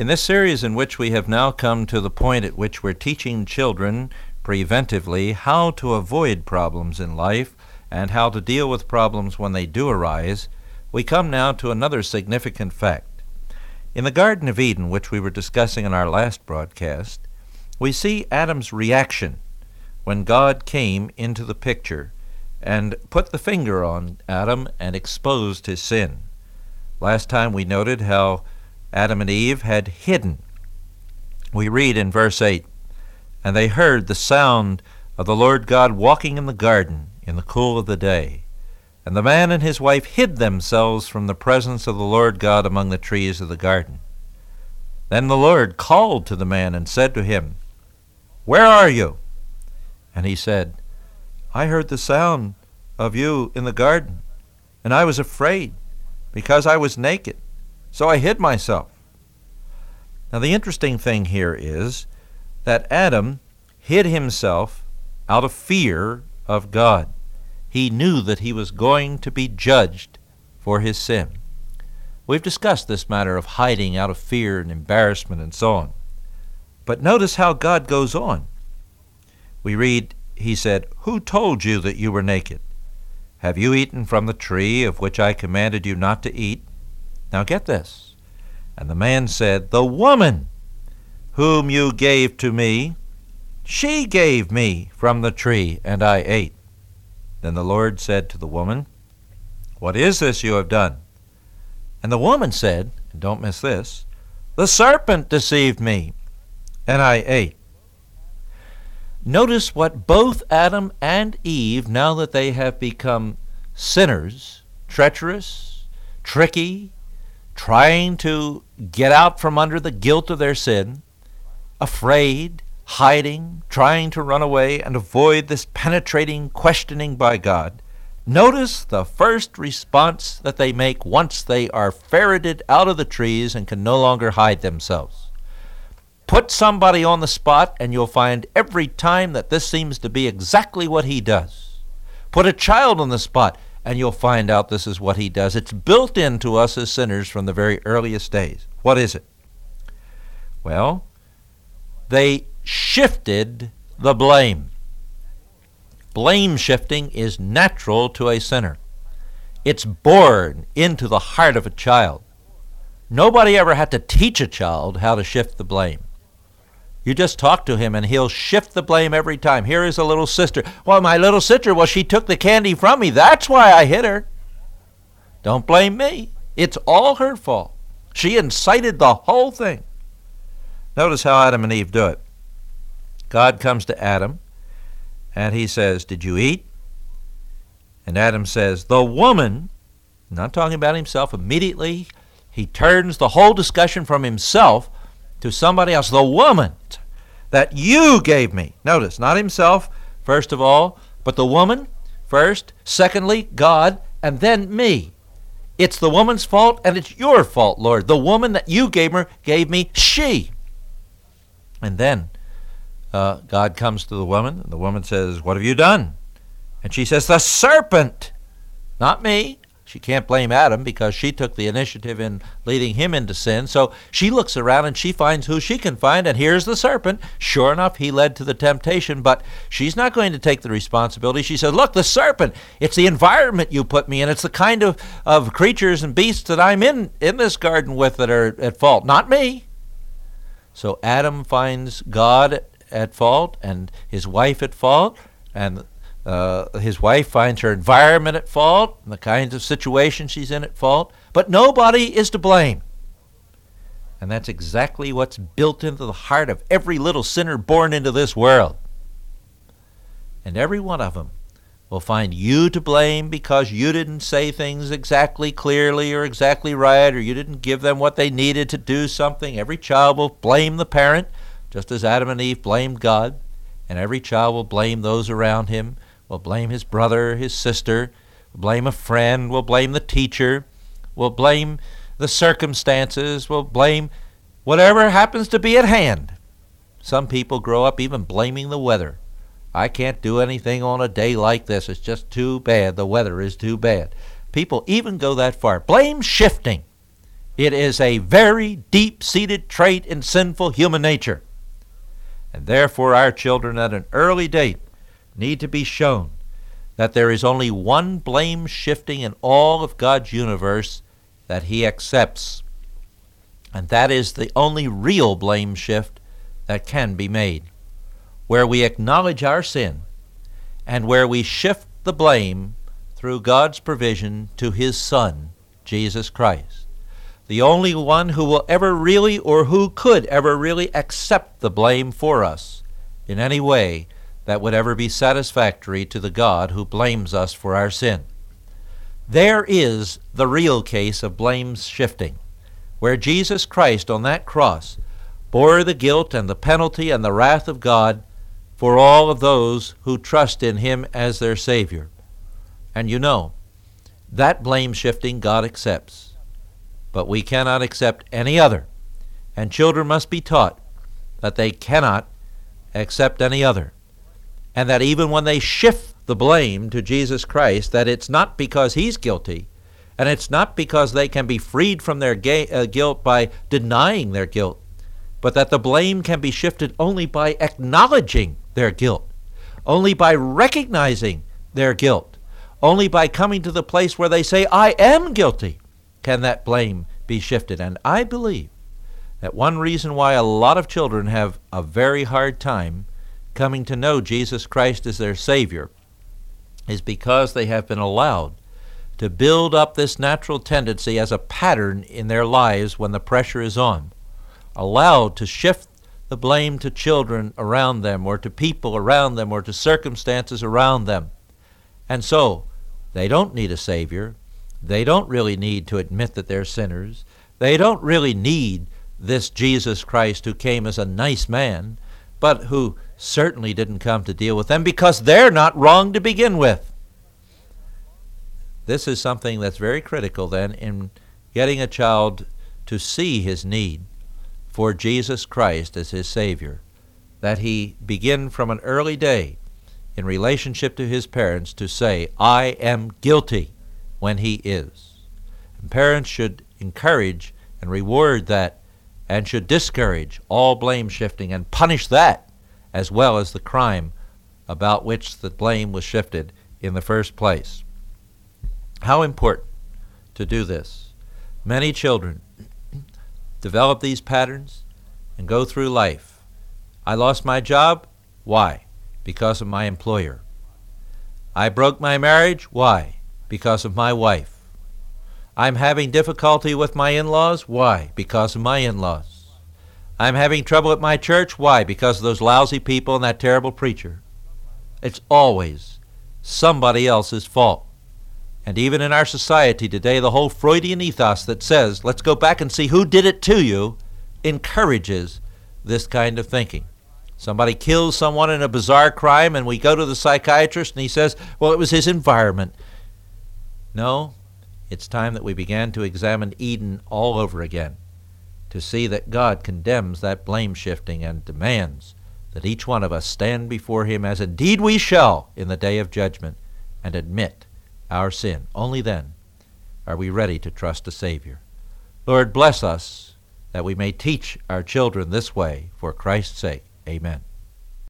In this series in which we have now come to the point at which we're teaching children preventively how to avoid problems in life and how to deal with problems when they do arise, we come now to another significant fact. In the Garden of Eden, which we were discussing in our last broadcast, we see Adam's reaction when God came into the picture and put the finger on Adam and exposed his sin. Last time we noted how Adam and Eve had hidden. We read in verse 8, "And they heard the sound of the Lord God walking in the garden in the cool of the day. And the man and his wife hid themselves from the presence of the Lord God among the trees of the garden. Then the Lord called to the man and said to him, 'Where are you?' And he said, 'I heard the sound of you in the garden, and I was afraid because I was naked, so I hid myself.'" Now the interesting thing here is that Adam hid himself out of fear of God. He knew that he was going to be judged for his sin. We've discussed this matter of hiding out of fear and embarrassment and so on. But notice how God goes on. We read, he said, "Who told you that you were naked? Have you eaten from the tree of which I commanded you not to eat?" Now get this. "And the man said, 'The woman whom you gave to me, she gave me from the tree, and I ate.' Then the Lord said to the woman, 'What is this you have done?' And the woman said," and don't miss this, "'The serpent deceived me, and I ate.'" Notice what both Adam and Eve, now that they have become sinners, treacherous, tricky, trying to get out from under the guilt of their sin, afraid, hiding, trying to run away and avoid this penetrating questioning by God, notice the first response that they make once they are ferreted out of the trees and can no longer hide themselves. Put somebody on the spot, and you'll find every time that this seems to be exactly what he does. Put a child on the spot, and you'll find out this is what he does. It's built into us as sinners from the very earliest days. What is it? Well, they shifted the blame. Blame shifting is natural to a sinner. It's born into the heart of a child. Nobody ever had to teach a child how to shift the blame. You just talk to him and he'll shift the blame every time. Here is a little sister. "Well, my little sister, she took the candy from me. That's why I hit her. Don't blame me. It's all her fault. She incited the whole thing." Notice how Adam and Eve do it. God comes to Adam and he says, "Did you eat?" And Adam says, "The woman," not talking about himself immediately, he turns the whole discussion from himself to somebody else. "The woman that you gave me." Notice, not himself, first of all, but the woman first, secondly, God, and then me. It's the woman's fault, and it's your fault, Lord. The woman that you gave me, she. And then God comes to the woman, and the woman says, "What have you done?" And she says, "The serpent," not me. She can't blame Adam because she took the initiative in leading him into sin. So she looks around and she finds who she can find, and here's the serpent. Sure enough, he led to the temptation, but she's not going to take the responsibility. She says, "Look, the serpent, it's the environment you put me in. It's the kind of creatures and beasts that I'm in this garden with that are at fault, not me." So Adam finds God at fault and his wife at fault, and his wife finds her environment at fault and the kinds of situation she's in at fault, but nobody is to blame. And that's exactly what's built into the heart of every little sinner born into this world. And every one of them will find you to blame because you didn't say things exactly clearly or exactly right, or you didn't give them what they needed to do something. Every child will blame the parent, just as Adam and Eve blamed God, and every child will blame those around him, will blame his brother, his sister, will blame a friend, will blame the teacher, will blame the circumstances, will blame whatever happens to be at hand. Some people grow up even blaming the weather. "I can't do anything on a day like this. It's just too bad. The weather is too bad." People even go that far. Blame shifting It is a very deep-seated trait in sinful human nature. And therefore our children at an early date need to be shown that there is only one blame shifting in all of God's universe that He accepts. And that is the only real blame shift that can be made, where we acknowledge our sin and where we shift the blame through God's provision to His Son, Jesus Christ, the only one who will ever really or who could ever really accept the blame for us in any way that would ever be satisfactory to the God who blames us for our sin. There is the real case of blame shifting, where Jesus Christ on that cross bore the guilt and the penalty and the wrath of God for all of those who trust in Him as their Savior. And you know, that blame shifting God accepts, but we cannot accept any other. And children must be taught that they cannot accept any other, and that even when they shift the blame to Jesus Christ, that it's not because He's guilty, and it's not because they can be freed from their guilt by denying their guilt, but that the blame can be shifted only by acknowledging their guilt, only by recognizing their guilt, only by coming to the place where they say, I am guilty, can that blame be shifted. And I believe that one reason why a lot of children have a very hard time coming to know Jesus Christ as their Savior is because they have been allowed to build up this natural tendency as a pattern in their lives when the pressure is on, allowed to shift the blame to children around them or to people around them or to circumstances around them. And so they don't need a Savior. They don't really need to admit that they're sinners. They don't really need this Jesus Christ who came as a nice man, but who certainly didn't come to deal with them because they're not wrong to begin with. This is something that's very critical then in getting a child to see his need for Jesus Christ as his Savior, that he begin from an early day in relationship to his parents to say, I am guilty when he is. And parents should encourage and reward that and should discourage all blame shifting and punish that as well as the crime about which the blame was shifted in the first place. How important to do this. Many children develop these patterns and go through life. I lost my job. Why? Because of my employer. I broke my marriage. Why? Because of my wife. I'm having difficulty with my in-laws. Why? Because of my in-laws. I'm having trouble at my church. Why? Because of those lousy people and that terrible preacher. It's always somebody else's fault. And even in our society today, the whole Freudian ethos that says, let's go back and see who did it to you, encourages this kind of thinking. Somebody kills someone in a bizarre crime and we go to the psychiatrist and he says, well, it was his environment. No, it's time that we began to examine Eden all over again to see that God condemns that blame shifting and demands that each one of us stand before Him as indeed we shall in the day of judgment and admit our sin. Only then are we ready to trust a Savior. Lord, bless us that we may teach our children this way for Christ's sake. Amen.